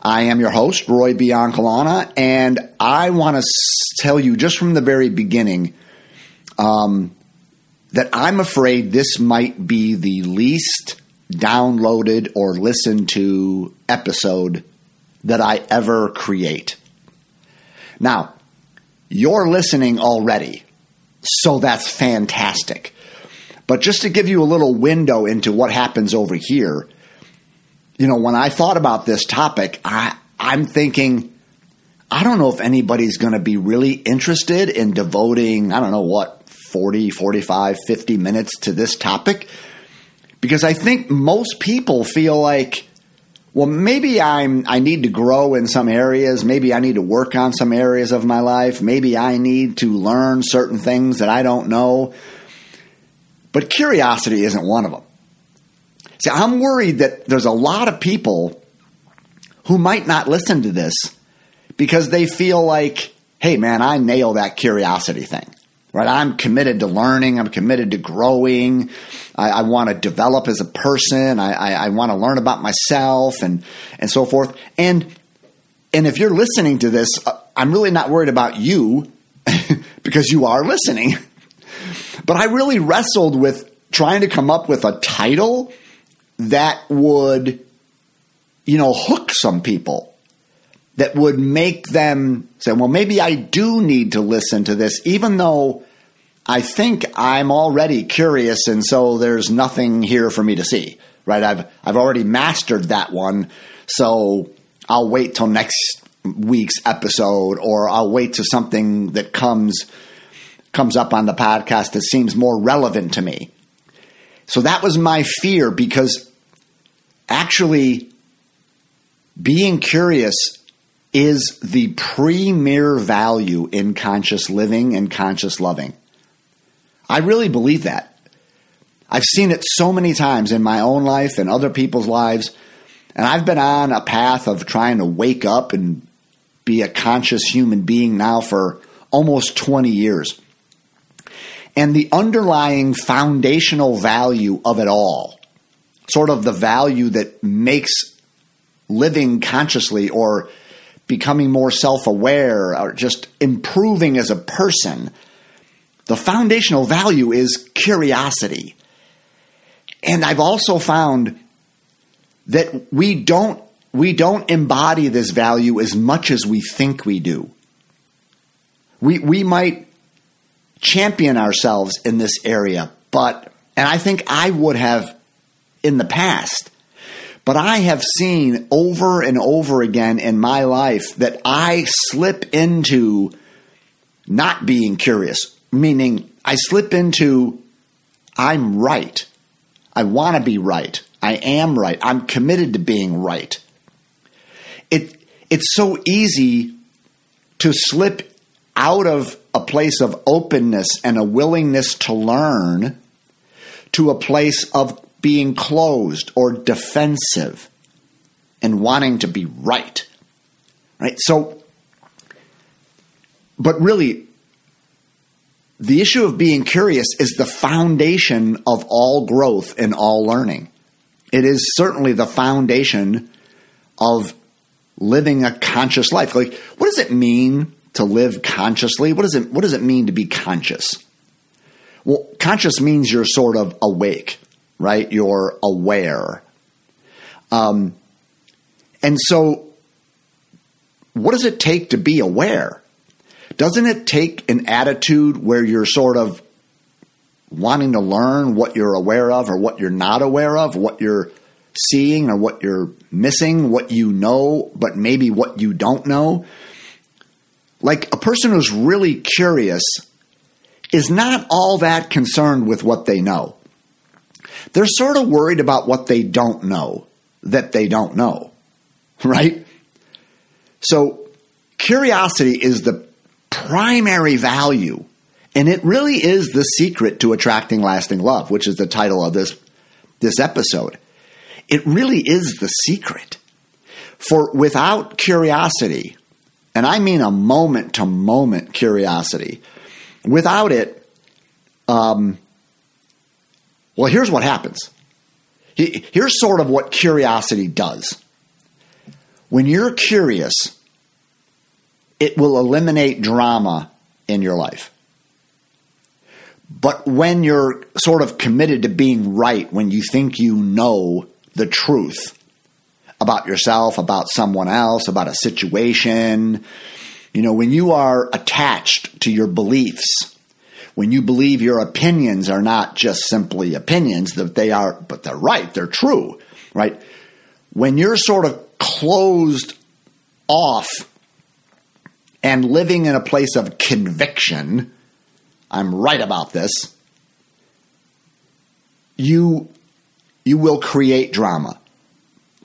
I am your host, Roy Biancalana, and I want to tell you just from the very beginning that I'm afraid this might be the least downloaded or listened to episode that I ever create. Now, you're listening already, so that's fantastic. But just to give you a little window into what happens over here, you know, when I thought about this topic, I'm thinking, I don't know if anybody's going to be really interested in devoting, 40, 45, 50 minutes to this topic. Because I think most people feel like, well, maybe I need to grow in some areas. Maybe I need to work on some areas of my life. Maybe I need to learn certain things that I don't know. But curiosity isn't one of them. See, I'm worried that there's a lot of people who might not listen to this because they feel like, hey, man, I nail that curiosity thing, right? I'm committed to learning. I'm committed to growing. I want to develop as a person. I want to learn about myself and so forth. And if you're listening to this, I'm really not worried about you because you are listening. But I really wrestled with trying to come up with a title that would, you know, hook some people, that would make them say, well, maybe I do need to listen to this, even though I think I'm already curious and so there's nothing here for me to see, right? I've already mastered that one, so I'll wait till next week's episode, or I'll wait to something that comes up on the podcast that seems more relevant to me. So that was my fear, because actually being curious is the premier value in conscious living and conscious loving. I really believe that. I've seen it so many times in my own life and other people's lives, and I've been on a path of trying to wake up and be a conscious human being now for almost 20 years. And the underlying foundational value of it all, sort of the value that makes living consciously or becoming more self-aware or just improving as a person, the foundational value is curiosity. And I've also found that we don't embody this value as much as we think we do. We might champion ourselves in this area, and I think I would have in the past, but I have seen over and over again in my life that I slip into not being curious, meaning I slip into I'm right. I want to be right. I am right. I'm committed to being right. It's so easy to slip out of a place of openness and a willingness to learn to a place of being closed or defensive and wanting to be right. Right? So, but really, the issue of being curious is the foundation of all growth and all learning. It is certainly the foundation of living a conscious life. Like, what does it mean to live consciously? What does it mean to be conscious? Well, conscious means you're sort of awake, right? You're aware. And so what does it take to be aware? Doesn't it take an attitude where you're sort of wanting to learn what you're aware of or what you're not aware of, what you're seeing or what you're missing, what you know, but maybe what you don't know? Like, a person who's really curious is not all that concerned with what they know. They're sort of worried about what they don't know, that they don't know, right? So Curiosity is the primary value, and it really is the secret to attracting lasting love, which is the title of this episode. It really is the secret. For without curiosity, and I mean a moment-to-moment curiosity, without it, well, here's what happens. Here's sort of what curiosity does. When you're curious, it will eliminate drama in your life. But when you're sort of committed to being right, when you think you know the truth about yourself, about someone else, about a situation, you know, when you are attached to your beliefs, when you believe your opinions are not just simply opinions, that they are, but they're right, they're true, right? When you're sort of closed off and living in a place of conviction, I'm right about this, you will create drama.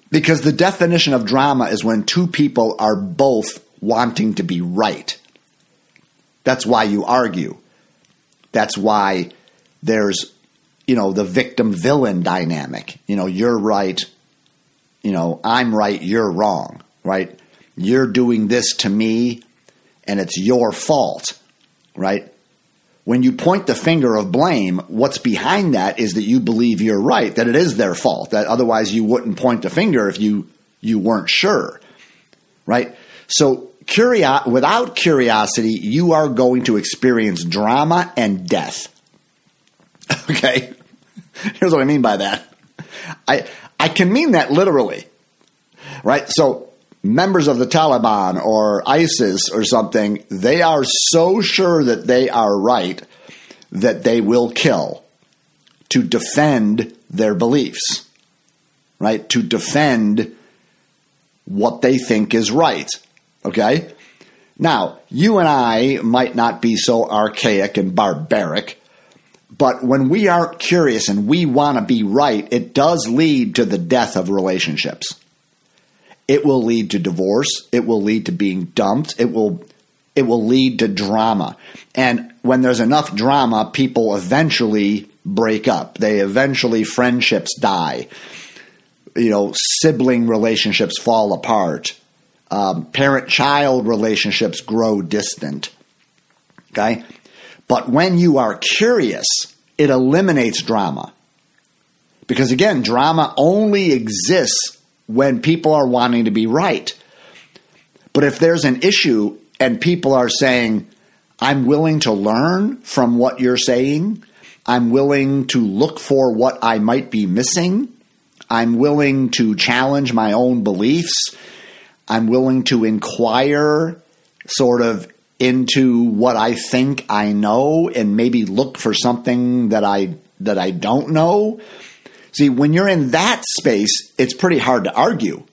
Because the definition of drama is when two people are both wanting to be right. That's why you argue. That's why there's, you know, the victim-villain dynamic. You know, you're right. You know, I'm right, you're wrong, right? You're doing this to me, and it's your fault, right? When you point the finger of blame, what's behind that is that you believe you're right, that it is their fault, that otherwise you wouldn't point the finger if you weren't sure, right? So without curiosity, you are going to experience drama and death, okay? Here's what I mean by that. I can mean that literally, right? So members of the Taliban or ISIS or something, they are so sure that they are right that they will kill to defend their beliefs, right? To defend what they think is right, okay? Now, you and I might not be so archaic and barbaric, but when we aren't curious and we want to be right, it does lead to the death of relationships. It will lead to divorce. It will lead to being dumped. It will lead to drama. And when there's enough drama, people eventually break up. Friendships die. You know, sibling relationships fall apart. Parent-child relationships grow distant. Okay? But when you are curious, it eliminates drama. Because again, drama only exists when people are wanting to be right. But if there's an issue and people are saying, I'm willing to learn from what you're saying, I'm willing to look for what I might be missing, I'm willing to challenge my own beliefs, I'm willing to inquire sort of into what I think I know and maybe look for something that I don't know. See, when you're in that space, it's pretty hard to argue,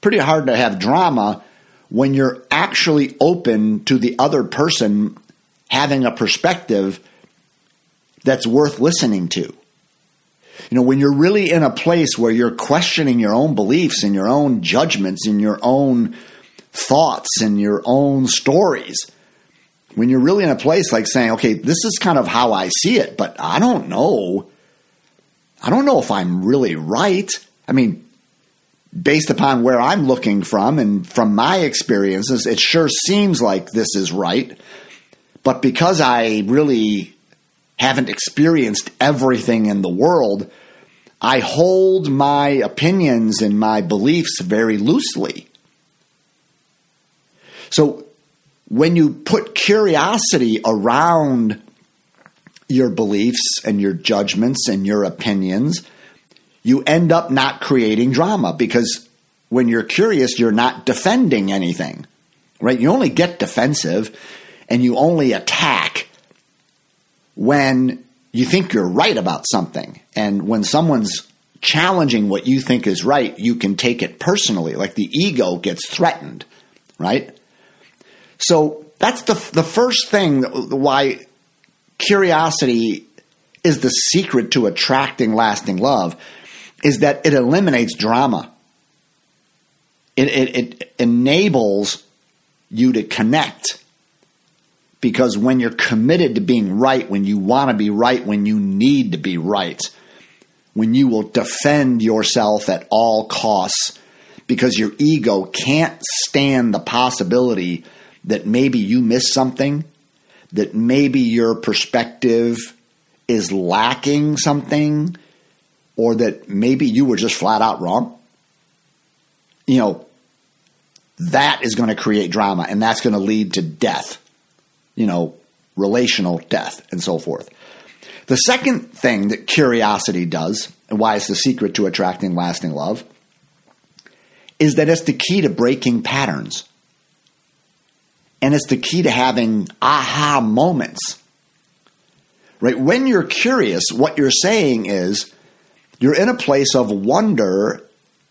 pretty hard to have drama when you're actually open to the other person having a perspective that's worth listening to. You know, when you're really in a place where you're questioning your own beliefs and your own judgments and your own thoughts and your own stories, when you're really in a place like saying, okay, this is kind of how I see it, but I don't know if I'm really right. I mean, based upon where I'm looking from and from my experiences, it sure seems like this is right. But because I really haven't experienced everything in the world, I hold my opinions and my beliefs very loosely. So when you put curiosity around your beliefs and your judgments and your opinions, you end up not creating drama, because when you're curious, you're not defending anything, right? You only get defensive and you only attack when you think you're right about something. And when someone's challenging what you think is right, you can take it personally, like the ego gets threatened, right? So that's the first thing why curiosity is the secret to attracting lasting love, is that it eliminates drama. It enables you to connect. Because when you're committed to being right, when you want to be right, when you need to be right, when you will defend yourself at all costs because your ego can't stand the possibility that maybe you missed something, that maybe your perspective is lacking something, or that maybe you were just flat out wrong. You know, that is going to create drama, and that's going to lead to death, you know, relational death and so forth. The second thing that curiosity does, and why it's the secret to attracting lasting love, is that it's the key to breaking patterns. And it's the key to having aha moments, right? When you're curious, what you're saying is you're in a place of wonder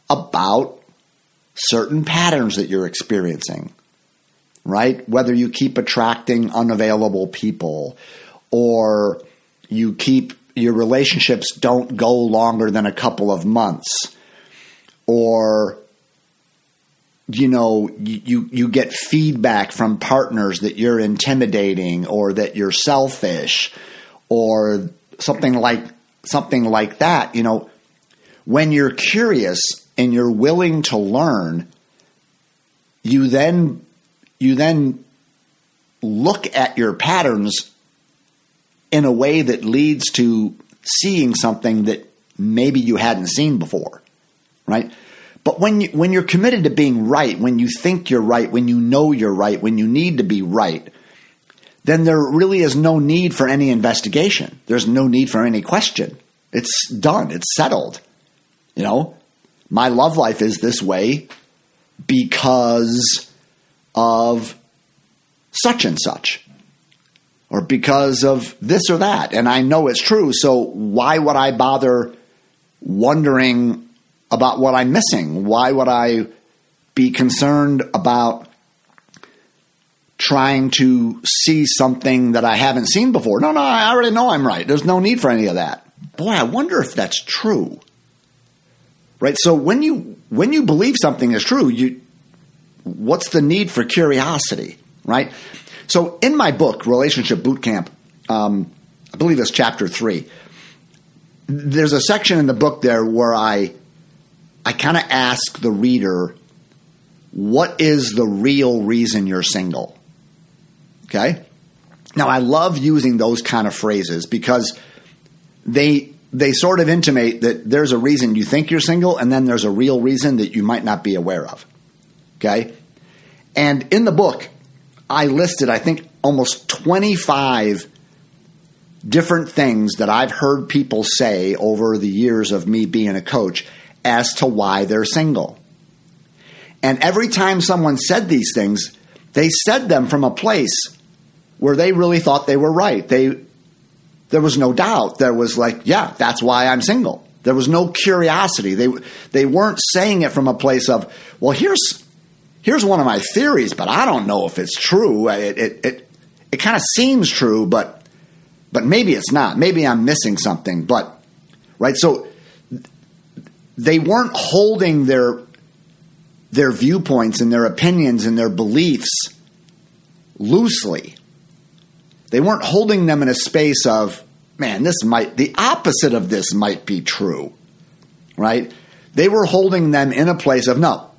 about certain patterns that you're experiencing, right? Whether you keep attracting unavailable people, or you keep your relationships don't go longer than a couple of months, or you know, you get feedback from partners that you're intimidating, or that you're selfish, or something like that. You know, when you're curious and you're willing to learn, you then look at your patterns in a way that leads to seeing something that maybe you hadn't seen before, right? But when you're committed to being right, when you think you're right, when you know you're right, when you need to be right, then there really is no need for any investigation. There's no need for any question. It's done. It's settled. You know, my love life is this way because of such and such, or because of this or that. And I know it's true, so why would I bother wondering about what I'm missing? Why would I be concerned about trying to see something that I haven't seen before? No, I already know I'm right. There's no need for any of that. Boy, I wonder if that's true. Right? So when you believe something is true, what's the need for curiosity, right? So in my book, Relationship Bootcamp, I believe it's chapter 3, there's a section in the book there where I kind of ask the reader, what is the real reason you're single? Okay? Now, I love using those kind of phrases because they sort of intimate that there's a reason you think you're single, and then there's a real reason that you might not be aware of. Okay? And in the book, I listed, I think, almost 25 different things that I've heard people say over the years of me being a coach as to why they're single. And every time someone said these things, they said them from a place where they really thought they were right. There was no doubt. There was like, yeah, that's why I'm single. There was no curiosity. They weren't saying it from a place of, well, here's one of my theories, but I don't know if it's true. It kind of seems true, but maybe it's not. Maybe I'm missing something. But right, so they weren't holding their viewpoints and their opinions and their beliefs loosely. They weren't holding them in a space of, man, the opposite of this might be true, right? They were holding them in a place of, no,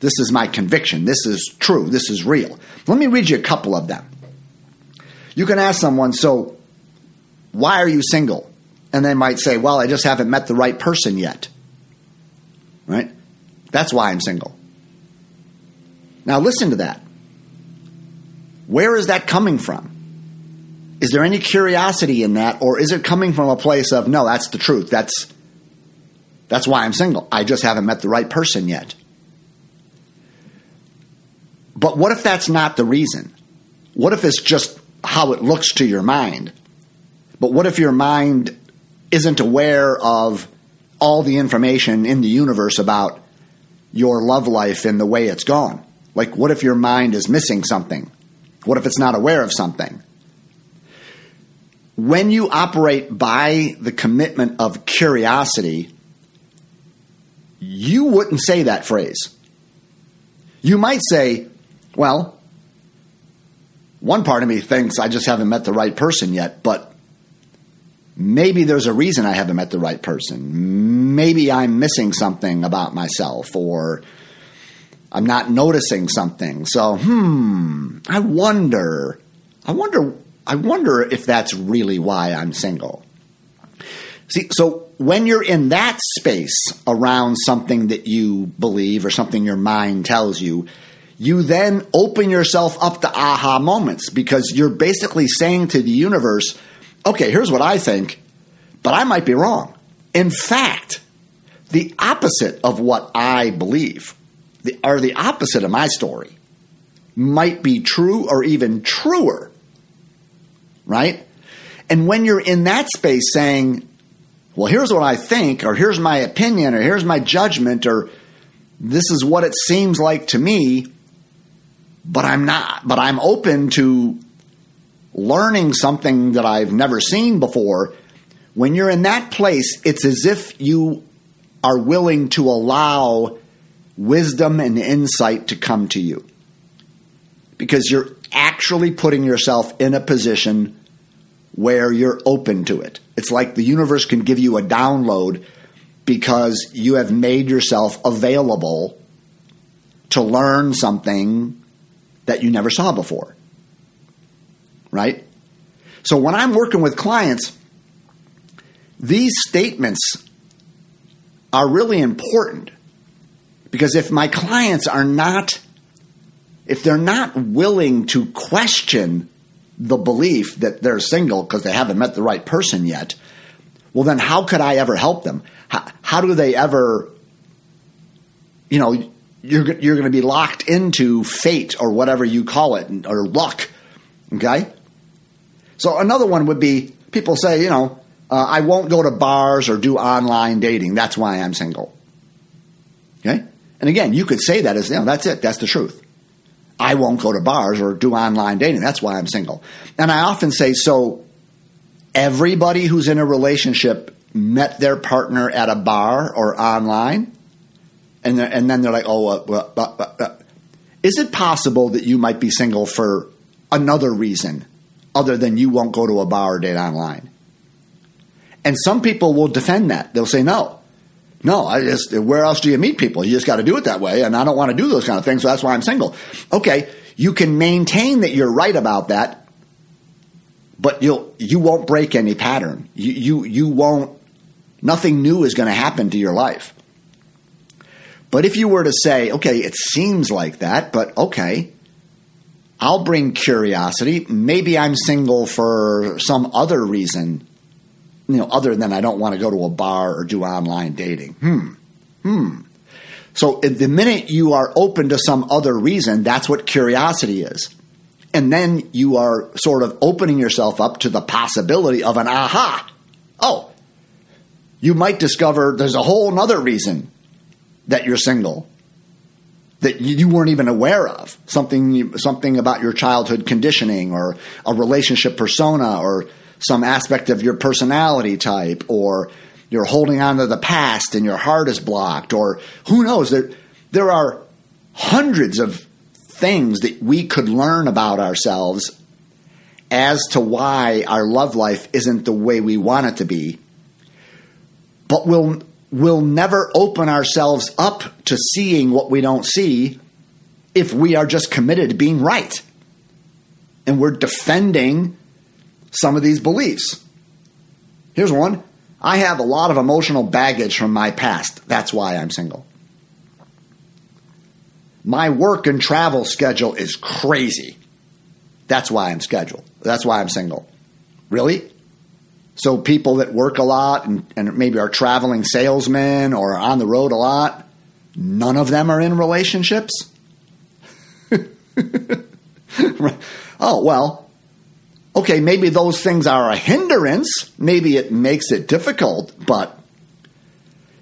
this is my conviction. This is true. This is real. Let me read you a couple of them. You can ask someone, so why are you single? And they might say, well, I just haven't met the right person yet. Right? That's why I'm single. Now listen to that. Where is that coming from? Is there any curiosity in that, or is it coming from a place of, no, that's the truth. That's why I'm single. I just haven't met the right person yet. But what if that's not the reason? What if it's just how it looks to your mind? But what if your mind isn't aware of all the information in the universe about your love life and the way it's gone? Like, what if your mind is missing something? What if it's not aware of something? When you operate by the commitment of curiosity, you wouldn't say that phrase. You might say, well, One part of me thinks I just haven't met the right person yet, but maybe there's a reason I haven't met the right person. Maybe I'm missing something about myself, or I'm not noticing something. So, I wonder if that's really why I'm single. See, so when you're in that space around something that you believe or something your mind tells you, you then open yourself up to aha moments, because you're basically saying to the universe, okay, here's what I think, but I might be wrong. In fact, the opposite of what I believe, or the opposite of my story, might be true or even truer, right? And when you're in that space saying, well, here's what I think, or here's my opinion, or here's my judgment, or this is what it seems like to me, but I'm not, but I'm open to learning something that I've never seen before. When you're in that place, it's as if you are willing to allow wisdom and insight to come to you, because you're actually putting yourself in a position where you're open to it. It's like the universe can give you a download because you have made yourself available to learn something that you never saw before, right? So when I'm working with clients, these statements are really important, because if my clients are not, if they're not willing to question the belief that they're single because they haven't met the right person yet, well, then how could I ever help them? How do they ever, you know, you're going to be locked into fate or whatever you call it, or luck, okay? So another one would be, people say, you know, I won't go to bars or do online dating. That's why I'm single, okay? And again, you could say that as, you know, that's it. That's the truth. I won't go to bars or do online dating. That's why I'm single. And I often say, so everybody who's in a relationship met their partner at a bar or online, and then they're like, oh, is it possible that you might be single for another reason other than you won't go to a bar or date online? And some people will defend that. They'll say, no, where else do you meet people? You just got to do it that way, and I don't want to do those kind of things, so that's why I'm single. Okay, you can maintain that you're right about that, but you won't break any pattern. You won't, nothing new is going to happen to your life. But if you were to say, okay, it seems like that, but okay, I'll bring curiosity. Maybe I'm single for some other reason, you know, other than I don't want to go to a bar or do online dating. So the minute you are open to some other reason, that's what curiosity is. And then you are sort of opening yourself up to the possibility of an aha. Oh, you might discover there's a whole nother reason that you're single that you weren't even aware of, something about your childhood conditioning or a relationship persona or some aspect of your personality type, or you're holding on to the past and your heart is blocked, or who knows. There are hundreds of things that we could learn about ourselves as to why our love life isn't the way we want it to be, but we'll never open ourselves up to seeing what we don't see if we are just committed to being right. And we're defending some of these beliefs. Here's one. I have a lot of emotional baggage from my past. That's why I'm single. My work and travel schedule is crazy. That's why I'm scheduled. That's why I'm single. Really? So people that work a lot and maybe are traveling salesmen or are on the road a lot, none of them are in relationships? Oh, well, okay, maybe those things are a hindrance. Maybe it makes it difficult, but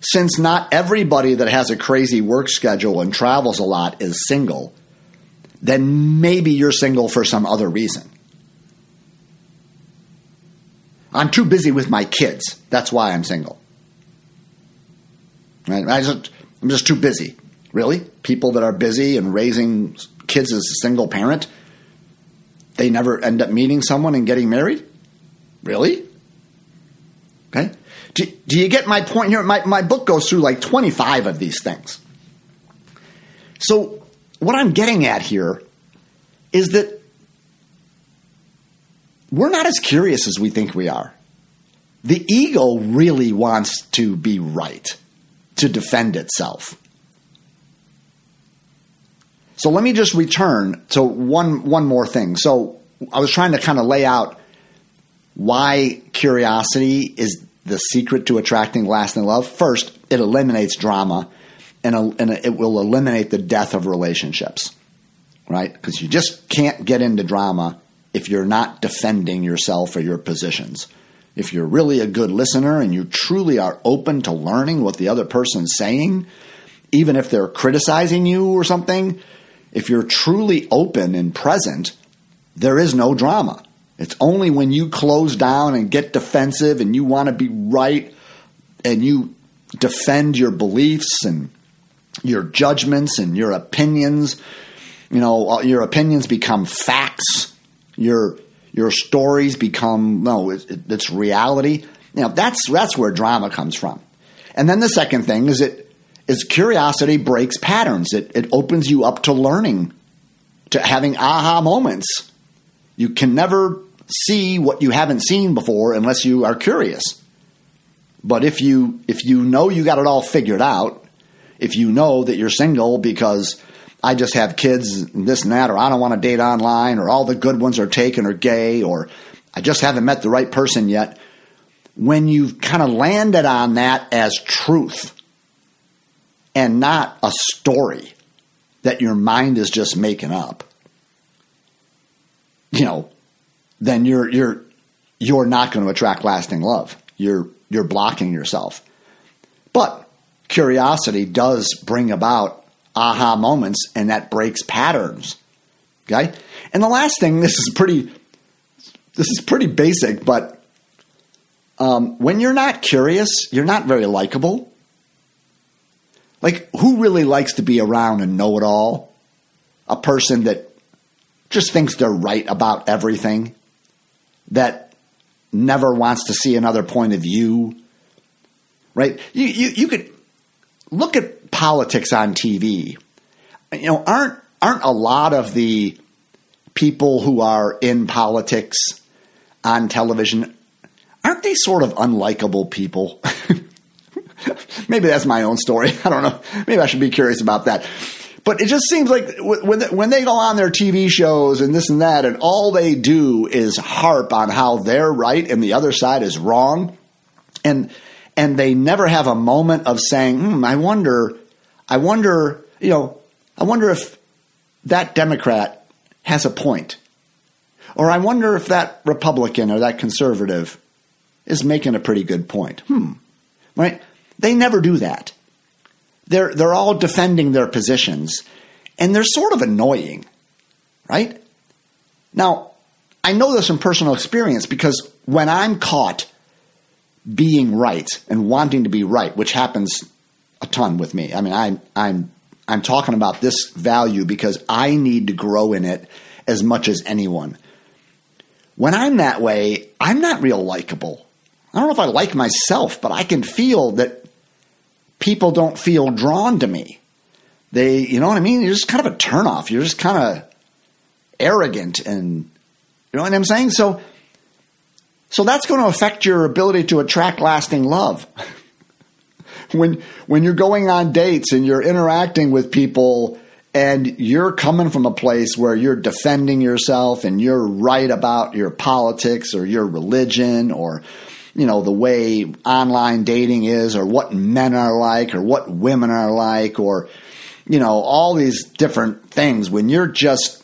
since not everybody that has a crazy work schedule and travels a lot is single, then maybe you're single for some other reason. I'm too busy with my kids. That's why I'm single. I'm just too busy. Really? People that are busy and raising kids as a single parent? they never end up meeting someone and getting married? Really? Okay. Do you get my point here? My book goes through like 25 of these things. So what I'm getting at here is that we're not as curious as we think we are. The ego really wants to be right, to defend itself. So let me just return to one more thing. So I was trying to kind of lay out why curiosity is the secret to attracting lasting love. First, it eliminates drama, and it will eliminate the death of relationships, right? Because you just can't get into drama if you're not defending yourself or your positions. If you're really a good listener and you truly are open to learning what the other person's saying, even if they're criticizing you or something, if you're truly open and present, there is no drama. It's only when you close down and get defensive and you want to be right and you defend your beliefs and your judgments and your opinions. You know, your opinions become facts. Your stories become, no, it's reality. You know, that's where drama comes from. And then the second thing is curiosity breaks patterns. It opens you up to learning, to having aha moments. You can never see what you haven't seen before unless you are curious. But if you know you got it all figured out, if you know that you're single because I just have kids and this and that, or I don't want to date online, or all the good ones are taken or gay, or I just haven't met the right person yet, when you've kind of landed on that as truth, and not a story that your mind is just making up, you know, then you're not going to attract lasting love. You're blocking yourself. But curiosity does bring about aha moments, and that breaks patterns. Okay? And the last thing, this is pretty basic, but when you're not curious, you're not very likable. Like, who really likes to be around a know-it-all? A person that just thinks they're right about everything, that never wants to see another point of view, right? You could look at politics on TV. You know, aren't a lot of the people who are in politics on television, aren't they sort of unlikable people? Maybe that's my own story. I don't know. Maybe I should be curious about that. But it just seems like when they go on their TV shows and this and that, and all they do is harp on how they're right and the other side is wrong, and they never have a moment of saying, I wonder if that Democrat has a point, or I wonder if that Republican or that conservative is making a pretty good point. Right? They never do that. They're all defending their positions, and they're sort of annoying, right? Now, I know this from personal experience, because when I'm caught being right and wanting to be right, which happens a ton with me. I mean, I'm talking about this value because I need to grow in it as much as anyone. When I'm that way, I'm not real likable. I don't know if I like myself, but I can feel that people don't feel drawn to me. They, you know what I mean? You're just kind of a turnoff. You're just kind of arrogant, and you know what I'm saying? So that's going to affect your ability to attract lasting love. When you're going on dates and you're interacting with people and you're coming from a place where you're defending yourself and you're right about your politics or your religion, or you know, the way online dating is, or what men are like, or what women are like, or, you know, all these different things, when you're just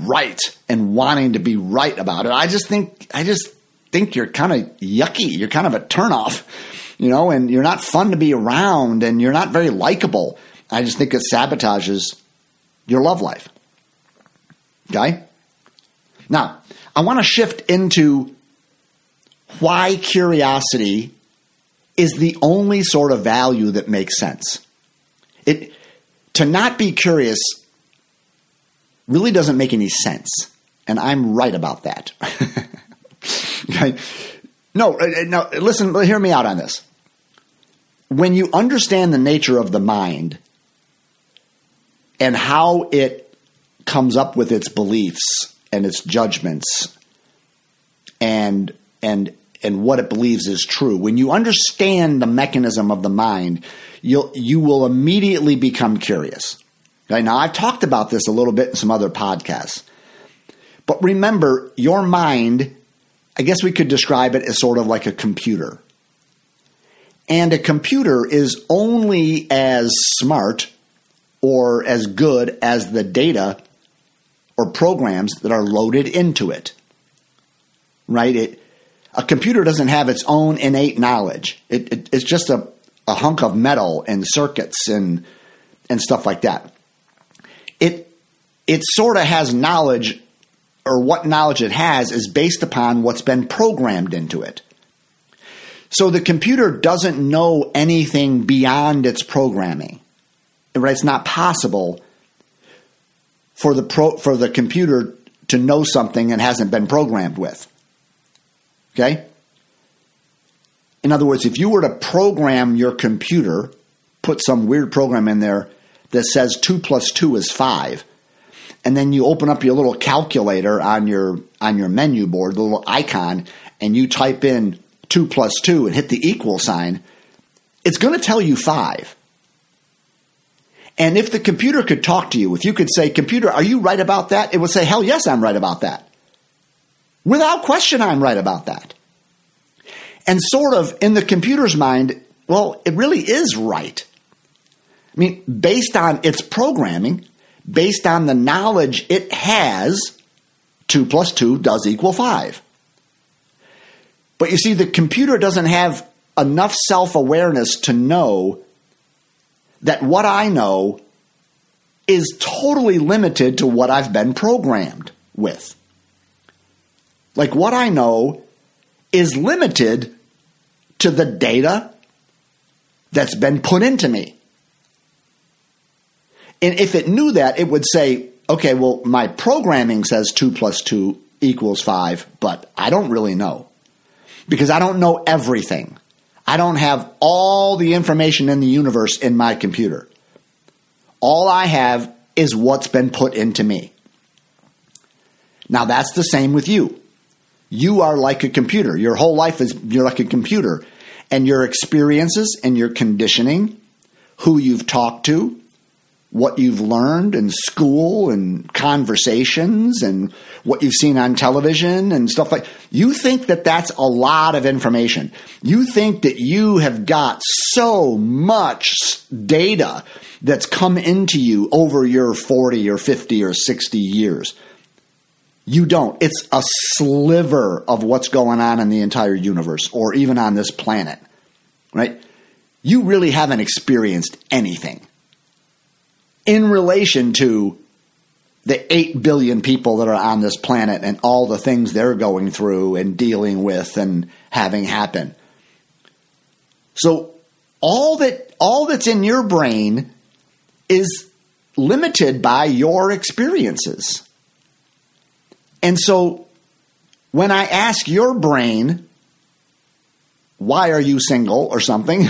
right and wanting to be right about it, I just think you're kind of yucky. You're kind of a turnoff, you know, and you're not fun to be around, and you're not very likable. I just think it sabotages your love life. Okay? Now, I want to shift into why curiosity is the only sort of value that makes sense. To not be curious really doesn't make any sense. And I'm right about that. Okay? No, now listen, hear me out on this. When you understand the nature of the mind and how it comes up with its beliefs and its judgments and what it believes is true, when you understand the mechanism of the mind, you will immediately become curious. Okay? Now, I've talked about this a little bit in some other podcasts. But remember, your mind, I guess we could describe it as sort of like a computer. And a computer is only as smart or as good as the data or programs that are loaded into it. Right? A computer doesn't have its own innate knowledge. It's just a hunk of metal and circuits and stuff like that. It sort of has knowledge, or what knowledge it has is based upon what's been programmed into it. So the computer doesn't know anything beyond its programming. Right? It's not possible for the computer to know something it hasn't been programmed with. Okay? In other words, if you were to program your computer, put some weird program in there that says 2 + 2 is 5, and then you open up your little calculator on your menu board, the little icon, and you type in 2 + 2 and hit the equal sign, it's going to tell you 5. And if the computer could talk to you, if you could say, "Computer, are you right about that?" It would say, "Hell yes, I'm right about that. Without question, I'm right about that." And sort of in the computer's mind, well, it really is right. I mean, based on its programming, based on the knowledge it has, 2 + 2 does equal 5. But you see, the computer doesn't have enough self-awareness to know that what I know is totally limited to what I've been programmed with. Like, what I know is limited to the data that's been put into me. And if it knew that, it would say, okay, well, my programming says 2 + 2 equals 5, but I don't really know, because I don't know everything. I don't have all the information in the universe in my computer. All I have is what's been put into me. Now, that's the same with you. You are like a computer. Your whole life is, you're like a computer. And your experiences and your conditioning, who you've talked to, what you've learned in school and conversations and what you've seen on television and stuff like that. You think that that's a lot of information. You think that you have got so much data that's come into you over your 40 or 50 or 60 years. You don't. It's a sliver of what's going on in the entire universe or even on this planet, right? You really haven't experienced anything in relation to the 8 billion people that are on this planet and all the things they're going through and dealing with and having happen. So all that's in your brain is limited by your experiences. And so when I ask your brain, why are you single or something,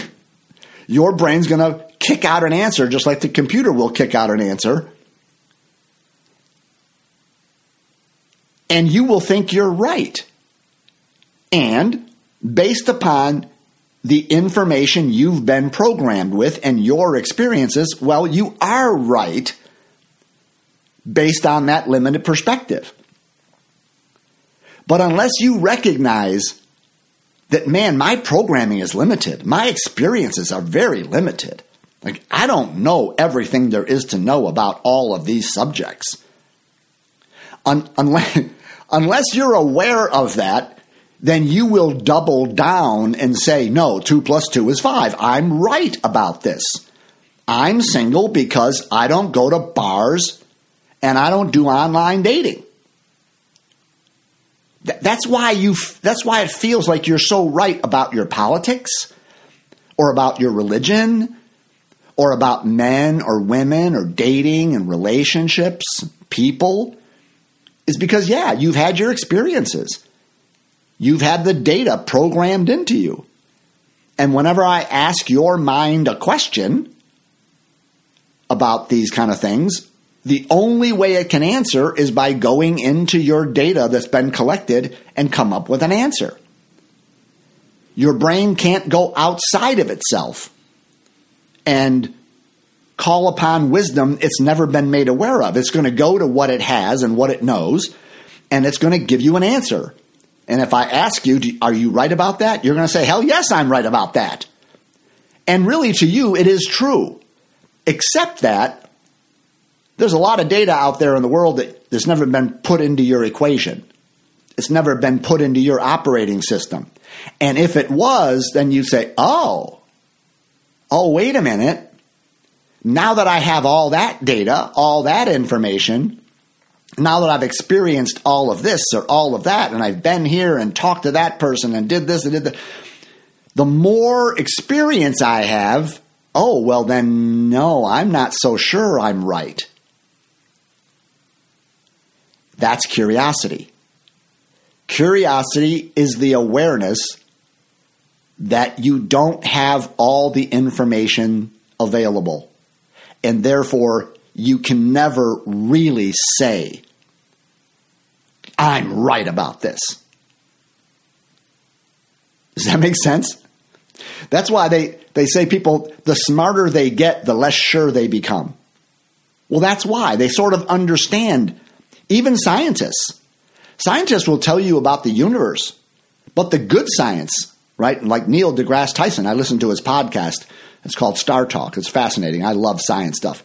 your brain's going to kick out an answer just like the computer will kick out an answer. And you will think you're right. And based upon the information you've been programmed with and your experiences, well, you are right based on that limited perspective. But unless you recognize that, man, my programming is limited, my experiences are very limited. Like, I don't know everything there is to know about all of these subjects. Unless you're aware of that, then you will double down and say, no, 2 + 2 is 5. I'm right about this. I'm single because I don't go to bars and I don't do online dating. That's why it feels like you're so right about your politics or about your religion, or about men or women or dating and relationships, people. is because, yeah, you've had your experiences. You've had the data programmed into you. And whenever I ask your mind a question about these kind of things, the only way it can answer is by going into your data that's been collected and come up with an answer. Your brain can't go outside of itself and call upon wisdom it's never been made aware of. It's going to go to what it has and what it knows, and it's going to give you an answer. And if I ask you, are you right about that? You're going to say, hell yes, I'm right about that. And really, to you, it is true, except that there's a lot of data out there in the world that's never been put into your equation. It's never been put into your operating system. And if it was, then you say, oh, wait a minute. Now that I have all that data, all that information, now that I've experienced all of this or all of that, and I've been here and talked to that person and did this and did that, the more experience I have, oh, well then, no, I'm not so sure I'm right. That's curiosity. Curiosity is the awareness that you don't have all the information available, and therefore you can never really say, I'm right about this. Does that make sense? That's why they say people, the smarter they get, the less sure they become. Well, that's why. They sort of understand, even scientists. Scientists will tell you about the universe, but the good science, right? Like Neil deGrasse Tyson, I listen to his podcast. It's called Star Talk. It's fascinating. I love science stuff.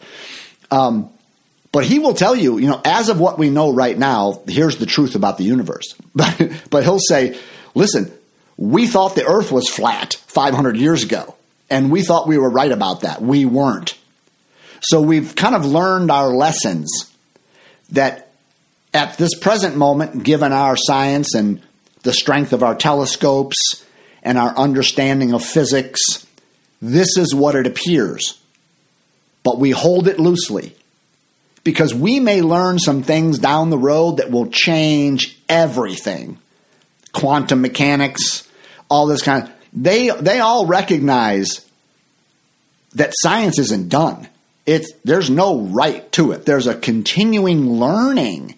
But he will tell you, as of what we know right now, here's the truth about the universe. But he'll say, listen, we thought the earth was flat 500 years ago, and we thought we were right about that. We weren't. So we've kind of learned our lessons that at this present moment, given our science and the strength of our telescopes and our understanding of physics, this is what it appears. But we hold it loosely because we may learn some things down the road that will change everything. Quantum mechanics, all this kind of... They all recognize that science isn't done. There's no right to it. There's a continuing learning.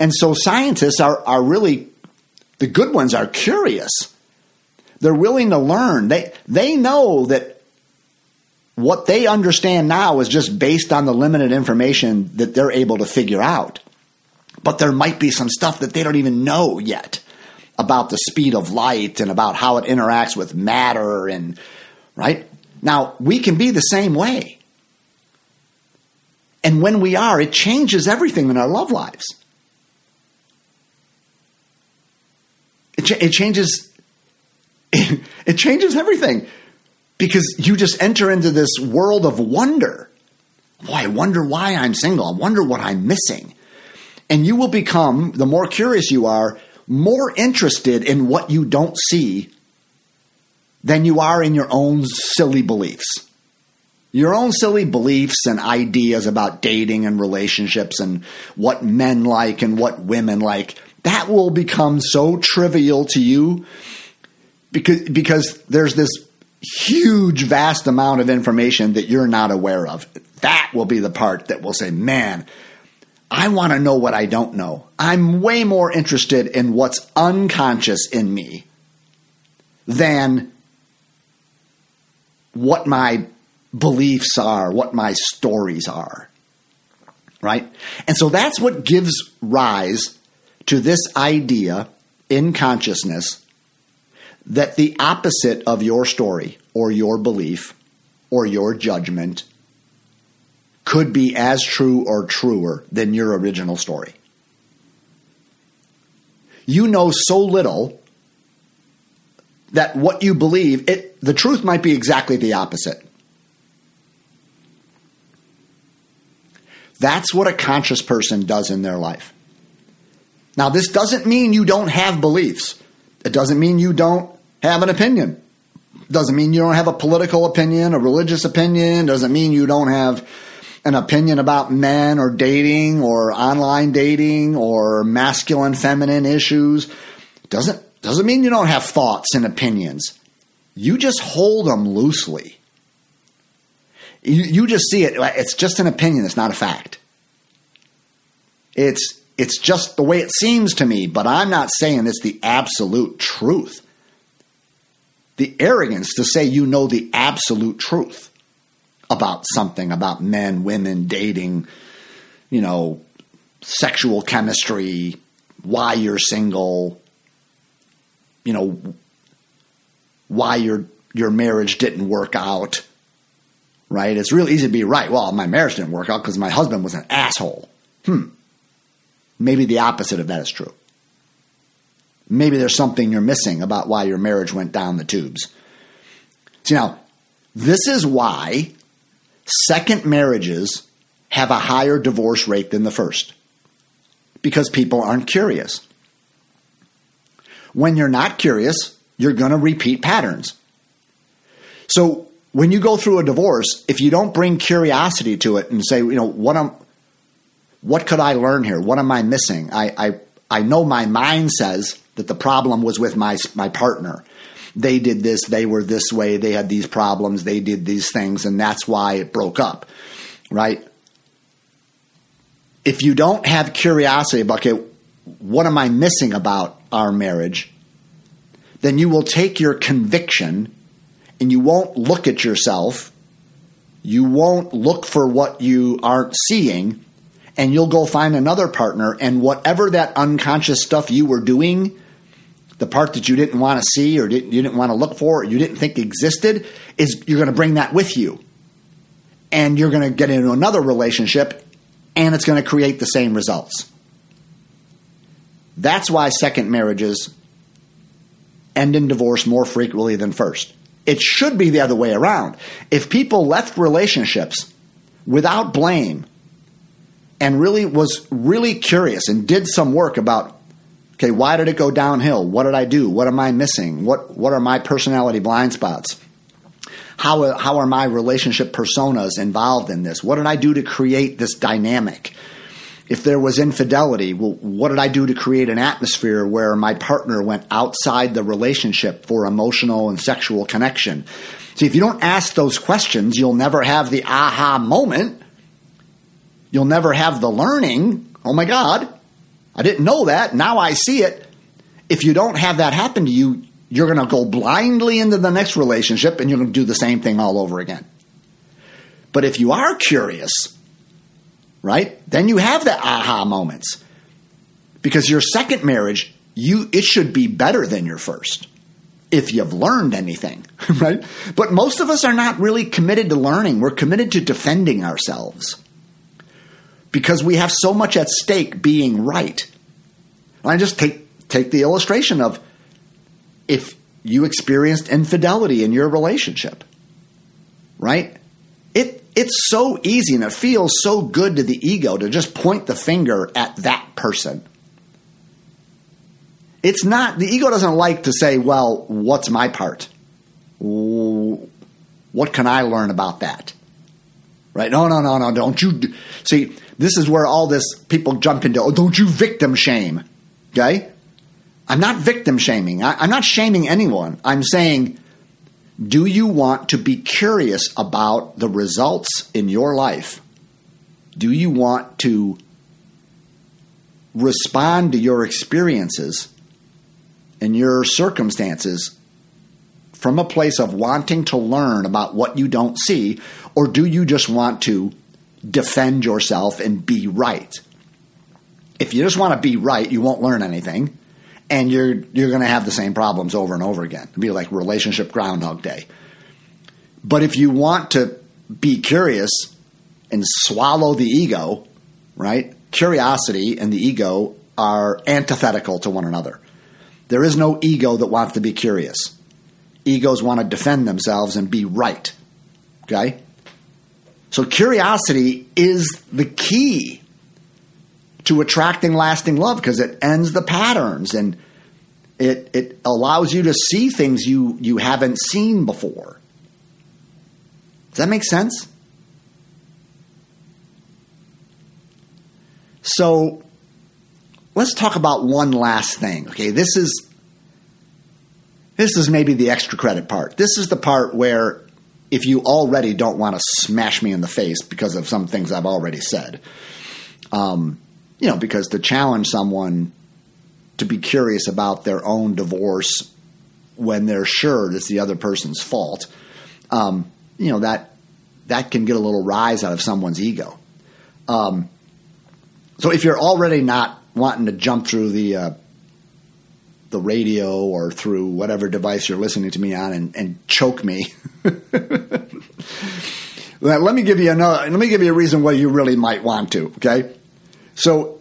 And so scientists are really, the good ones are curious. They're willing to learn. They know that what they understand now is just based on the limited information that they're able to figure out. But there might be some stuff that they don't even know yet about the speed of light and about how it interacts with matter, and right? Now, we can be the same way. And when we are, it changes everything in our love lives. It changes everything, because you just enter into this world of wonder. Boy, I wonder why I'm single. I wonder what I'm missing. And you will become, the more curious you are, more interested in what you don't see than you are in your own silly beliefs. Your own silly beliefs and ideas about dating and relationships and what men like and what women like, that will become so trivial to you because there's this huge, vast amount of information that you're not aware of. That will be the part that will say, man, I want to know what I don't know. I'm way more interested in what's unconscious in me than what my beliefs are, what my stories are, right? And so that's what gives rise to this idea in consciousness that the opposite of your story or your belief or your judgment could be as true or truer than your original story. You know so little that what you believe, the truth might be exactly the opposite. That's what a conscious person does in their life. Now, this doesn't mean you don't have beliefs. It doesn't mean you don't have an opinion. It doesn't mean you don't have a political opinion, a religious opinion. It doesn't mean you don't have an opinion about men or dating or online dating or masculine, feminine issues doesn't mean you don't have thoughts and opinions. You just hold them loosely. You just see it. It's just an opinion. It's not a fact. It's just the way it seems to me, but I'm not saying it's the absolute truth. The arrogance to say you know the absolute truth about something, about men, women, dating, sexual chemistry, why you're single, why your marriage didn't work out, right? It's real easy to be right. Well, my marriage didn't work out because my husband was an asshole. Maybe the opposite of that is true. Maybe there's something you're missing about why your marriage went down the tubes. See, now, this is why second marriages have a higher divorce rate than the first, because people aren't curious. When you're not curious, you're going to repeat patterns. So when you go through a divorce, if you don't bring curiosity to it and say, what could I learn here? What am I missing? I know my mind says that the problem was with my partner. They did this, they were this way, they had these problems, they did these things, and that's why it broke up, right? If you don't have curiosity about, okay, what am I missing about our marriage, then you will take your conviction and you won't look at yourself, you won't look for what you aren't seeing, and you'll go find another partner, and whatever that unconscious stuff you were doing, the part that you didn't want to see or you didn't want to look for or you didn't think existed, is you're going to bring that with you. And you're going to get into another relationship, and it's going to create the same results. That's why second marriages end in divorce more frequently than first. It should be the other way around. If people left relationships without blame and was really curious and did some work about, okay, why did it go downhill? What did I do? What am I missing? What are my personality blind spots? How are my relationship personas involved in this? What did I do to create this dynamic? If there was infidelity, well, what did I do to create an atmosphere where my partner went outside the relationship for emotional and sexual connection? See, if you don't ask those questions, you'll never have the aha moment. You'll never have the learning. Oh my God, I didn't know that. Now I see it. If you don't have that happen to you, you're going to go blindly into the next relationship and you're going to do the same thing all over again. But if you are curious, right, then you have the aha moments. Because your second marriage, it should be better than your first if you've learned anything, right? But most of us are not really committed to learning. We're committed to defending ourselves, because we have so much at stake being right. And I just take the illustration of if you experienced infidelity in your relationship, right? It's so easy and it feels so good to the ego to just point the finger at that person. It's not, the ego doesn't like to say, well, what's my part? What can I learn about that? Right? No, don't you. See, this is where all this people jump into, oh, don't you victim shame, okay? I'm not victim shaming. I'm not shaming anyone. I'm saying, do you want to be curious about the results in your life? Do you want to respond to your experiences and your circumstances from a place of wanting to learn about what you don't see, or do you just want to defend yourself and be right? If you just want to be right, you won't learn anything, and you're going to have the same problems over and over again. It'll be like relationship Groundhog Day. But if you want to be curious and swallow the ego, right? Curiosity and the ego are antithetical to one another. There is no ego that wants to be curious. Egos want to defend themselves and be right, okay? So curiosity is the key to attracting lasting love, because it ends the patterns and it allows you to see things you haven't seen before. Does that make sense? So let's talk about one last thing. Okay, this is maybe the extra credit part. This is the part where if you already don't want to smash me in the face because of some things I've already said, because to challenge someone to be curious about their own divorce when they're sure it's the other person's fault, that can get a little rise out of someone's ego. So if you're already not wanting to jump through the radio or through whatever device you're listening to me on and choke me, let me give you a reason why you really might want to. Okay, so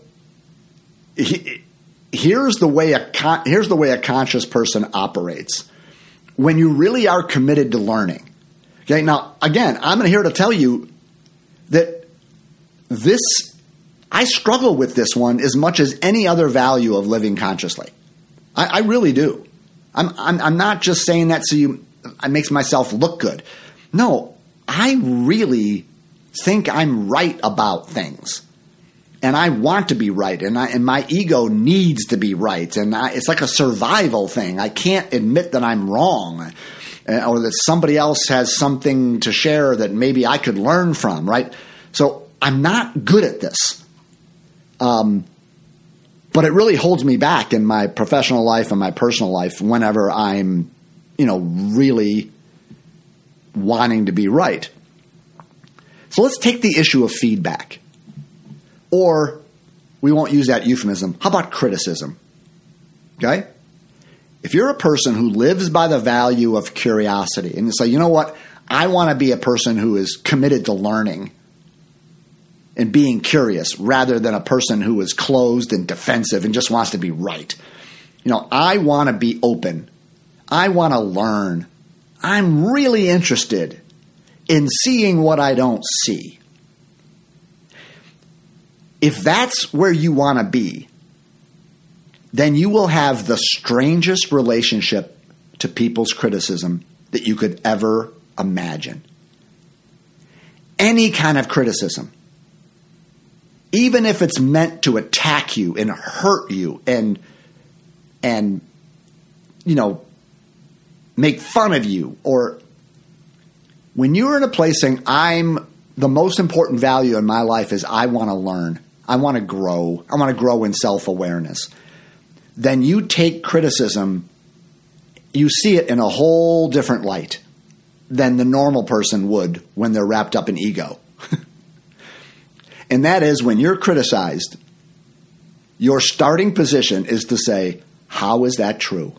here's the way a conscious person operates when you really are committed to learning. Okay, now again, I'm here to tell you that this, I struggle with this one as much as any other value of living consciously. I really do. I'm not just saying that so it makes myself look good. No, I really think I'm right about things, and I want to be right, and my ego needs to be right, and it's like a survival thing. I can't admit that I'm wrong, or that somebody else has something to share that maybe I could learn from. Right? So I'm not good at this. But it really holds me back in my professional life and my personal life whenever I'm, really wanting to be right. So let's take the issue of feedback. Or we won't use that euphemism. How about criticism? Okay? If you're a person who lives by the value of curiosity and you say, you know what, I want to be a person who is committed to learning and being curious rather than a person who is closed and defensive and just wants to be right. I want to be open. I want to learn. I'm really interested in seeing what I don't see. If that's where you want to be, then you will have the strangest relationship to people's criticism that you could ever imagine. Any kind of criticism, even if it's meant to attack you and hurt you and make fun of you, or when you're in a place saying, I'm the most important value in my life is I want to learn, I want to grow, I want to grow in self-awareness, then you take criticism, you see it in a whole different light than the normal person would when they're wrapped up in ego. And that is when you're criticized, your starting position is to say, how is that true?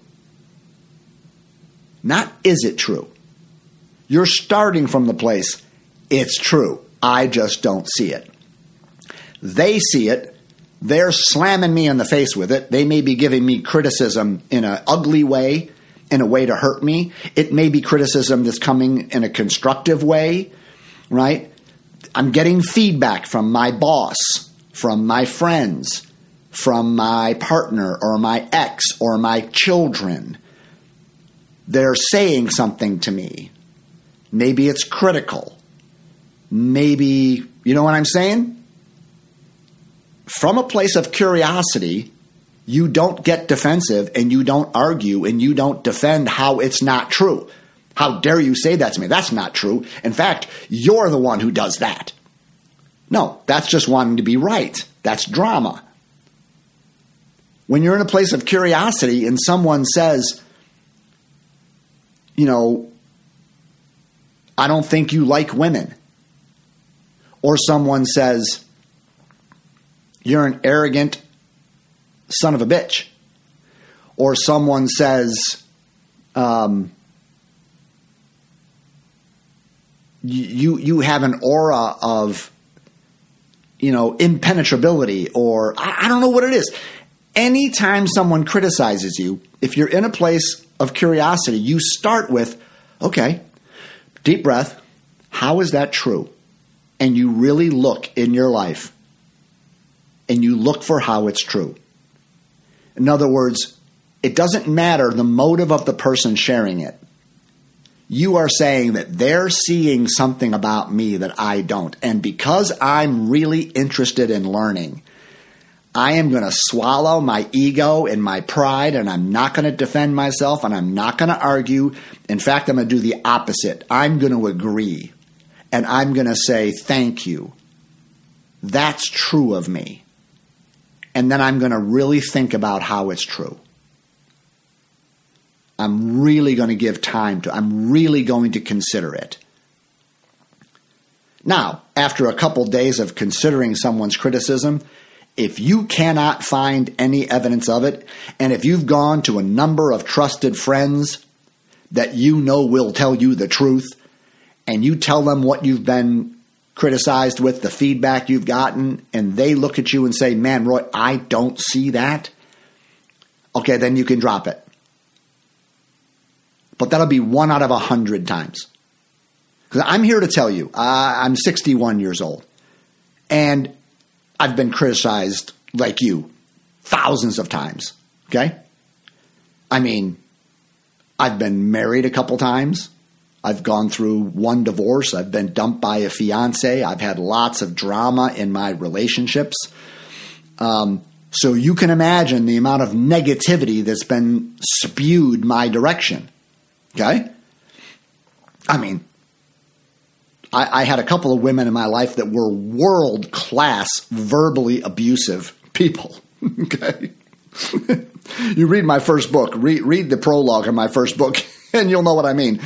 Not, is it true? You're starting from the place, it's true. I just don't see it. They see it. They're slamming me in the face with it. They may be giving me criticism in an ugly way, in a way to hurt me. It may be criticism that's coming in a constructive way, right? I'm getting feedback from my boss, from my friends, from my partner or my ex or my children. They're saying something to me. Maybe it's critical. Maybe, you know what I'm saying? From a place of curiosity, you don't get defensive and you don't argue and you don't defend how it's not true. How dare you say that to me? That's not true. In fact, you're the one who does that. No, that's just wanting to be right. That's drama. When you're in a place of curiosity and someone says, I don't think you like women. Or someone says, you're an arrogant son of a bitch. Or someone says, You have an aura of, impenetrability, or I don't know what it is. Anytime someone criticizes you, if you're in a place of curiosity, you start with, okay, deep breath. How is that true? And you really look in your life and you look for how it's true. In other words, it doesn't matter the motive of the person sharing it. You are saying that they're seeing something about me that I don't. And because I'm really interested in learning, I am going to swallow my ego and my pride, and I'm not going to defend myself, and I'm not going to argue. In fact, I'm going to do the opposite. I'm going to agree, and I'm going to say thank you. That's true of me. And then I'm going to really think about how it's true. I'm really going to give time to, I'm really going to consider it. Now, after a couple days of considering someone's criticism, if you cannot find any evidence of it, and if you've gone to a number of trusted friends that you know will tell you the truth, and you tell them what you've been criticized with, the feedback you've gotten, and they look at you and say, man, Roy, I don't see that. Okay, then you can drop it. But that'll be 1 out of 100 times. Because I'm here to tell you, I'm 61 years old, and I've been criticized like you thousands of times, okay? I mean, I've been married a couple times. I've gone through 1 divorce. I've been dumped by a fiance. I've had lots of drama in my relationships. So you can imagine the amount of negativity that's been spewed my direction, okay? I mean, I had a couple of women in my life that were world-class verbally abusive people, okay? You read my first book, read the prologue in my first book, and you'll know what I mean,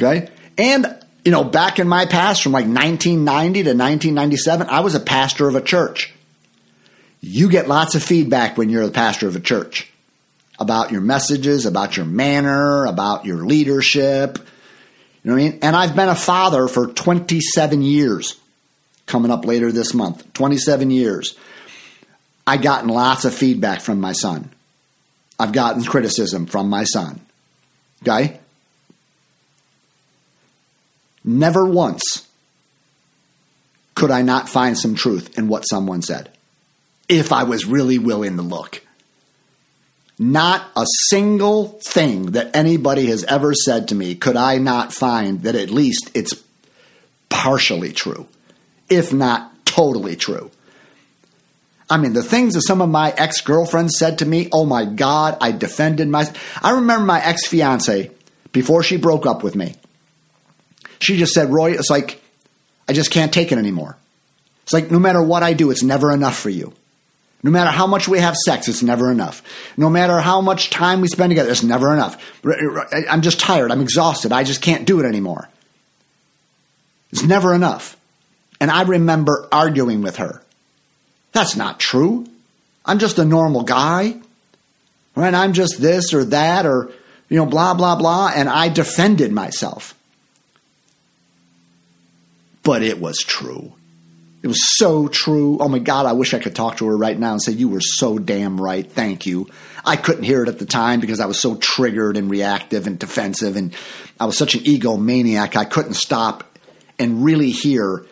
okay? And, you know, back in my past, from like 1990 to 1997, I was a pastor of a church. You get lots of feedback when you're the pastor of a church about your messages, about your manner, about your leadership. You know what I mean? And I've been a father for 27 years, coming up later this month, 27 years. I've gotten lots of feedback from my son. I've gotten criticism from my son. Okay? Never once could I not find some truth in what someone said, if I was really willing to look. Not a single thing that anybody has ever said to me could I not find that at least it's partially true, if not totally true. I mean, the things that some of my ex-girlfriends said to me, oh my God, I defended myself. I remember my ex-fiance, before she broke up with me, she just said, Roy, it's like, I just can't take it anymore. It's like, no matter what I do, it's never enough for you. No matter how much we have sex, it's never enough. No matter how much time we spend together, it's never enough. I'm just tired. I'm exhausted. I just can't do it anymore. It's never enough. And I remember arguing with her. That's not true. I'm just a normal guy. Right? I'm just this or that or, you know, blah, blah, blah. And I defended myself. But it was true. It was so true. Oh, my God, I wish I could talk to her right now and say, you were so damn right. Thank you. I couldn't hear it at the time because I was so triggered and reactive and defensive, and I was such an egomaniac. I couldn't stop and really hear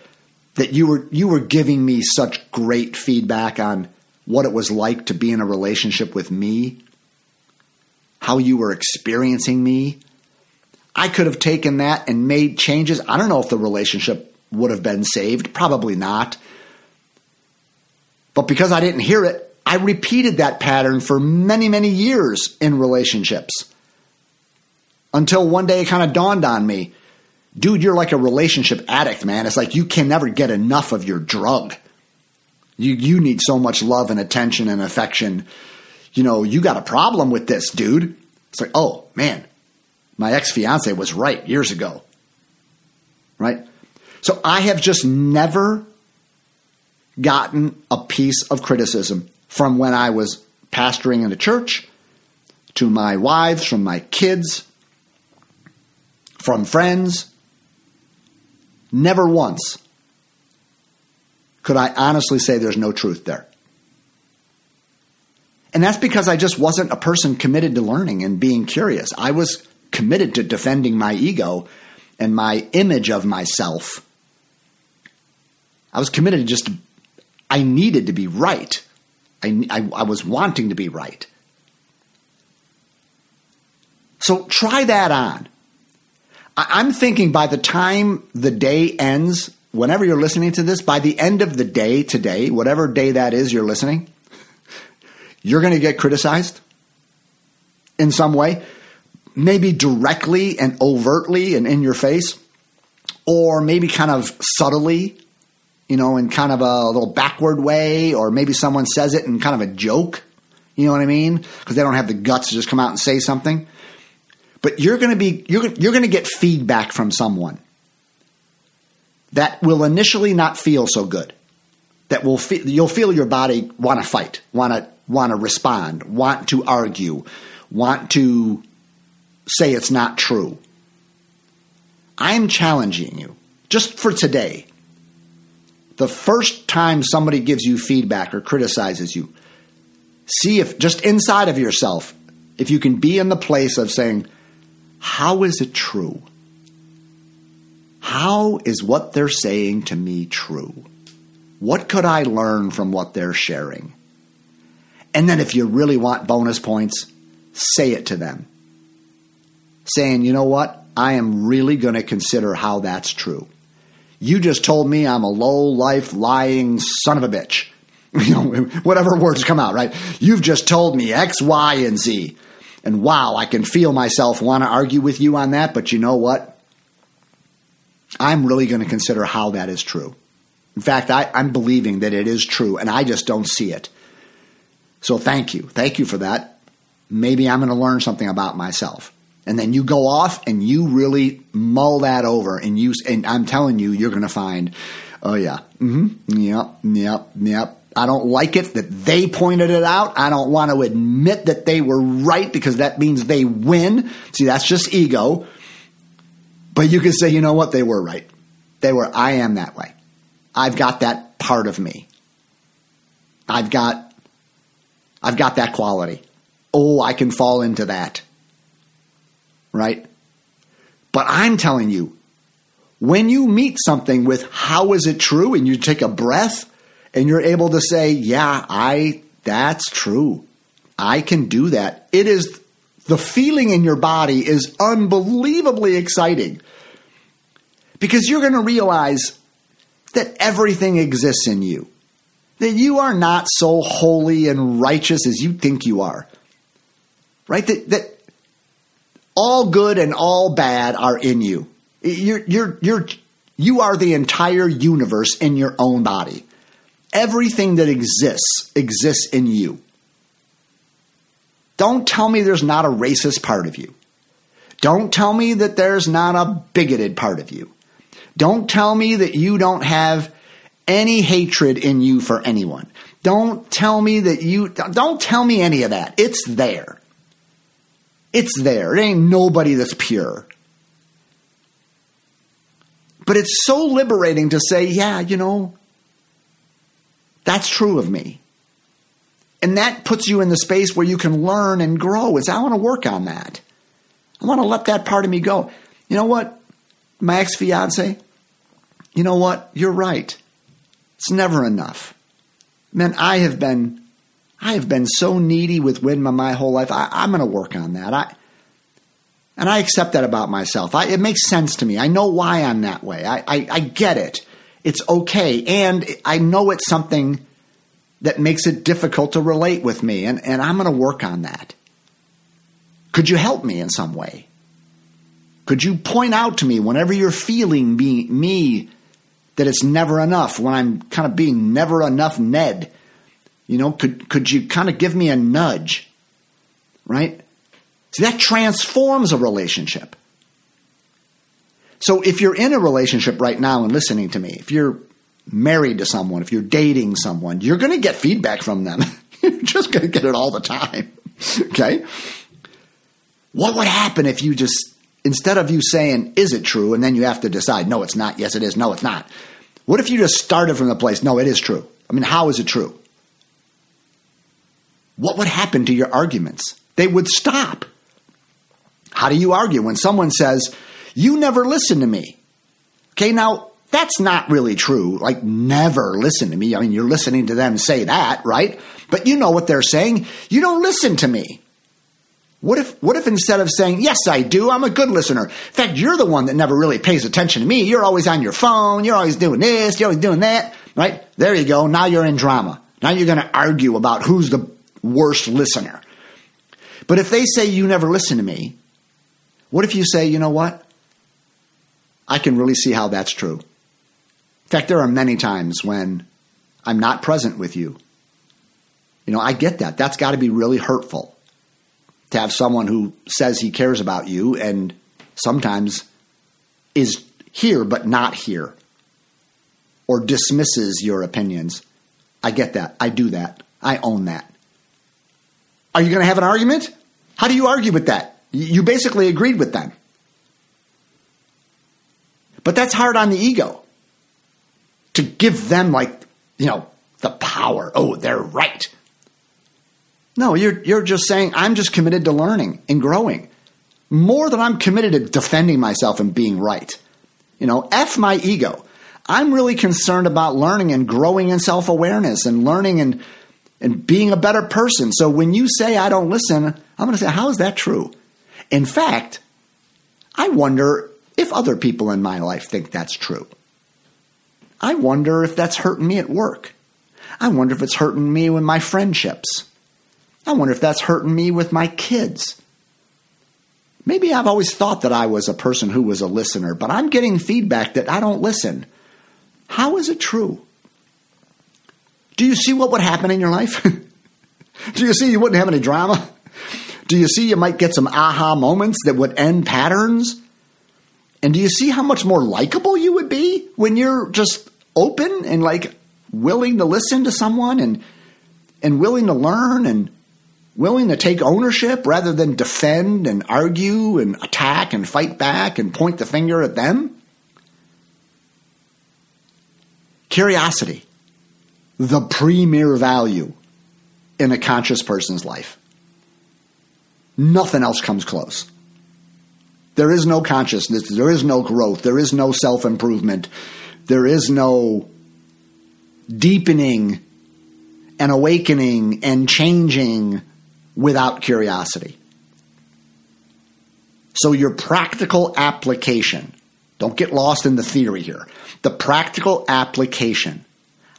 that you were giving me such great feedback on what it was like to be in a relationship with me, how you were experiencing me. I could have taken that and made changes. I don't know if the relationship would have been saved. Probably not. But because I didn't hear it, I repeated that pattern for many, many years in relationships. Until one day it kind of dawned on me, dude, you're like a relationship addict, man. It's like you can never get enough of your drug. You need so much love and attention and affection. You know, you got a problem with this, dude. It's like, oh, man, my ex-fiance was right years ago. Right? So I have just never gotten a piece of criticism from when I was pastoring in a church, to my wives, from my kids, from friends. Never once could I honestly say there's no truth there. And that's because I just wasn't a person committed to learning and being curious. I was committed to defending my ego and my image of myself. I was committed to just, I needed to be right. I was wanting to be right. So try that on. I'm thinking by the time the day ends, whenever you're listening to this, by the end of the day today, whatever day that is you're listening, you're going to get criticized in some way, maybe directly and overtly and in your face, or maybe kind of subtly, you know, in kind of a little backward way, or maybe someone says it in kind of a joke, you know what I mean? Because they don't have the guts to just come out and say something. But you're going to get feedback from someone that will initially not feel so good. That will you'll feel your body want to fight, want to respond, want to argue, want to say it's not true. I'm challenging you just for today. The first time somebody gives you feedback or criticizes you, see if just inside of yourself, if you can be in the place of saying, how is it true? How is what they're saying to me true? What could I learn from what they're sharing? And then if you really want bonus points, say it to them. Saying, you know what? I am really going to consider how that's true. You just told me I'm a low-life, lying son of a bitch. You know, whatever words come out, right? You've just told me X, Y, and Z. And wow, I can feel myself want to argue with you on that, but you know what? I'm really going to consider how that is true. In fact, I'm believing that it is true, and I just don't see it. So thank you. Thank you for that. Maybe I'm going to learn something about myself. And then you go off and you really mull that over, and I'm telling you, you're going to find, oh yeah, mm-hmm, yep. I don't like it that they pointed it out. I don't want to admit that they were right because that means they win. See, that's just ego. But you can say, you know what? They were right. I am that way. I've got that part of me. I've got that quality. Oh, I can fall into that. Right? But I'm telling you, when you meet something with how is it true and you take a breath and you're able to say, yeah, that's true. I can do that. It is the feeling in your body is unbelievably exciting because you're going to realize that everything exists in you, that you are not so holy and righteous as you think you are, right? That all good and all bad are in you. You are the entire universe in your own body. Everything that exists in you. Don't tell me there's not a racist part of you. Don't tell me that there's not a bigoted part of you. Don't tell me that you don't have any hatred in you for anyone. Don't tell me any of that. It's there. It's there. It ain't nobody that's pure. But it's so liberating to say, yeah, you know, that's true of me. And that puts you in the space where you can learn and grow. I want to work on that. I want to let that part of me go. You know what? My ex-fiance, you know what? You're right. It's never enough. Man, I have been so needy with women my whole life. I'm going to work on that. And I accept that about myself. It makes sense to me. I know why I'm that way. I get it. It's okay. And I know it's something that makes it difficult to relate with me. And I'm going to work on that. Could you help me in some way? Could you point out to me whenever you're feeling me that it's never enough, when I'm kind of being never enough Ned? You know, could you kind of give me a nudge, right? See, that transforms a relationship. So if you're in a relationship right now and listening to me, if you're married to someone, if you're dating someone, you're going to get feedback from them. You're just going to get it all the time, okay? What would happen if you just, instead of you saying, is it true? And then you have to decide, no, it's not. Yes, it is. No, it's not. What if you just started from the place, no, it is true. I mean, how is it true? What would happen to your arguments? They would stop. How do you argue when someone says, you never listen to me? Okay, now that's not really true. Like, never listen to me. I mean, you're listening to them say that, right? But you know what they're saying. You don't listen to me. What if instead of saying, yes, I do, I'm a good listener. In fact, you're the one that never really pays attention to me. You're always on your phone. You're always doing this. You're always doing that, right? There you go. Now you're in drama. Now you're going to argue about who's the worst listener. But if they say, you never listen to me, what if you say, you know what? I can really see how that's true. In fact, there are many times when I'm not present with you. You know, I get that. That's got to be really hurtful to have someone who says he cares about you and sometimes is here but not here or dismisses your opinions. I get that. I do that. I own that. Are you going to have an argument? How do you argue with that? You basically agreed with them. But that's hard on the ego to give them, like, you know, the power. Oh, they're right. No, you're just saying, I'm just committed to learning and growing more than I'm committed to defending myself and being right. You know, F my ego. I'm really concerned about learning and growing in self-awareness and learning and being a better person. So when you say I don't listen, I'm going to say, how is that true? In fact, I wonder if other people in my life think that's true. I wonder if that's hurting me at work. I wonder if it's hurting me with my friendships. I wonder if that's hurting me with my kids. Maybe I've always thought that I was a person who was a listener, but I'm getting feedback that I don't listen. How is it true? Do you see what would happen in your life? Do you see you wouldn't have any drama? Do you see you might get some aha moments that would end patterns? And do you see how much more likable you would be when you're just open and, like, willing to listen to someone and willing to learn and willing to take ownership rather than defend and argue and attack and fight back and point the finger at them? Curiosity, the premier value in a conscious person's life. Nothing else comes close. There is no consciousness. There is no growth. There is no self-improvement. There is no deepening and awakening and changing without curiosity. So your practical application, don't get lost in the theory here. The practical application,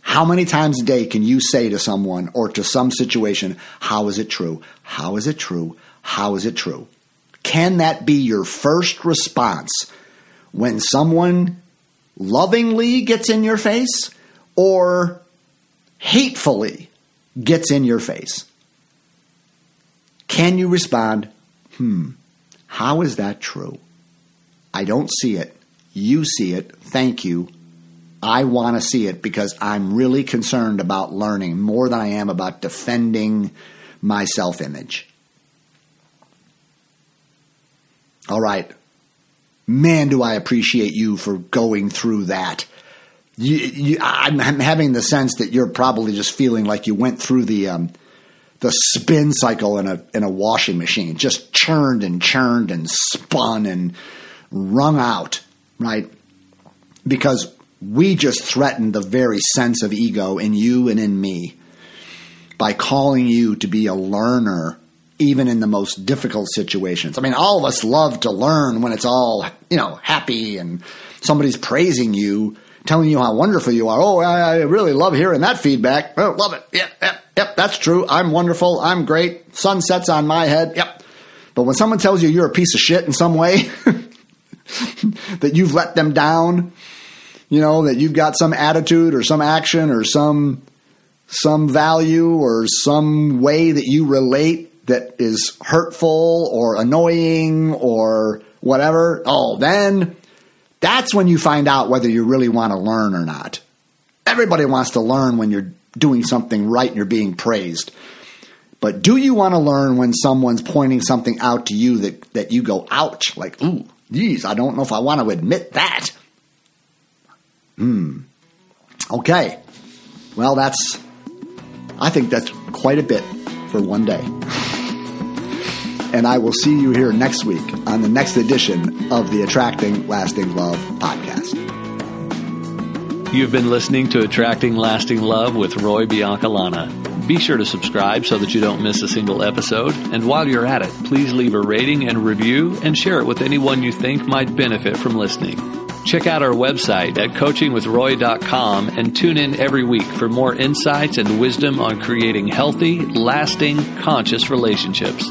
how many times a day can you say to someone or to some situation, how is it true? How is it true? How is it true? Can that be your first response when someone lovingly gets in your face or hatefully gets in your face? Can you respond, how is that true? I don't see it. You see it. Thank you. I want to see it because I'm really concerned about learning more than I am about defending my self-image. All right. Man, do I appreciate you for going through that. I'm having the sense that you're probably just feeling like you went through the spin cycle in a washing machine, just churned and spun and wrung out, right? Because we just threatened the very sense of ego in you and in me by calling you to be a learner, even in the most difficult situations. I mean, all of us love to learn when it's all, you know, happy and somebody's praising you, telling you how wonderful you are. Oh, I really love hearing that feedback. Oh, love it. Yep, that's true. I'm wonderful. I'm great. Sun sets on my head. Yep. But when someone tells you you're a piece of shit in some way, that you've let them down, you know, that you've got some attitude or some action or some value or some way that you relate that is hurtful or annoying or whatever, oh, then that's when you find out whether you really want to learn or not. Everybody wants to learn when you're doing something right and you're being praised. But do you want to learn when someone's pointing something out to you that you go, ouch, like, ooh, geez, I don't know if I want to admit that. Okay. Well, I think that's quite a bit for one day. And I will see you here next week on the next edition of the Attracting Lasting Love podcast. You've been listening to Attracting Lasting Love with Roy Biancalana. Be sure to subscribe so that you don't miss a single episode. And while you're at it, please leave a rating and review and share it with anyone you think might benefit from listening. Check out our website at CoachingWithRoy.com and tune in every week for more insights and wisdom on creating healthy, lasting, conscious relationships.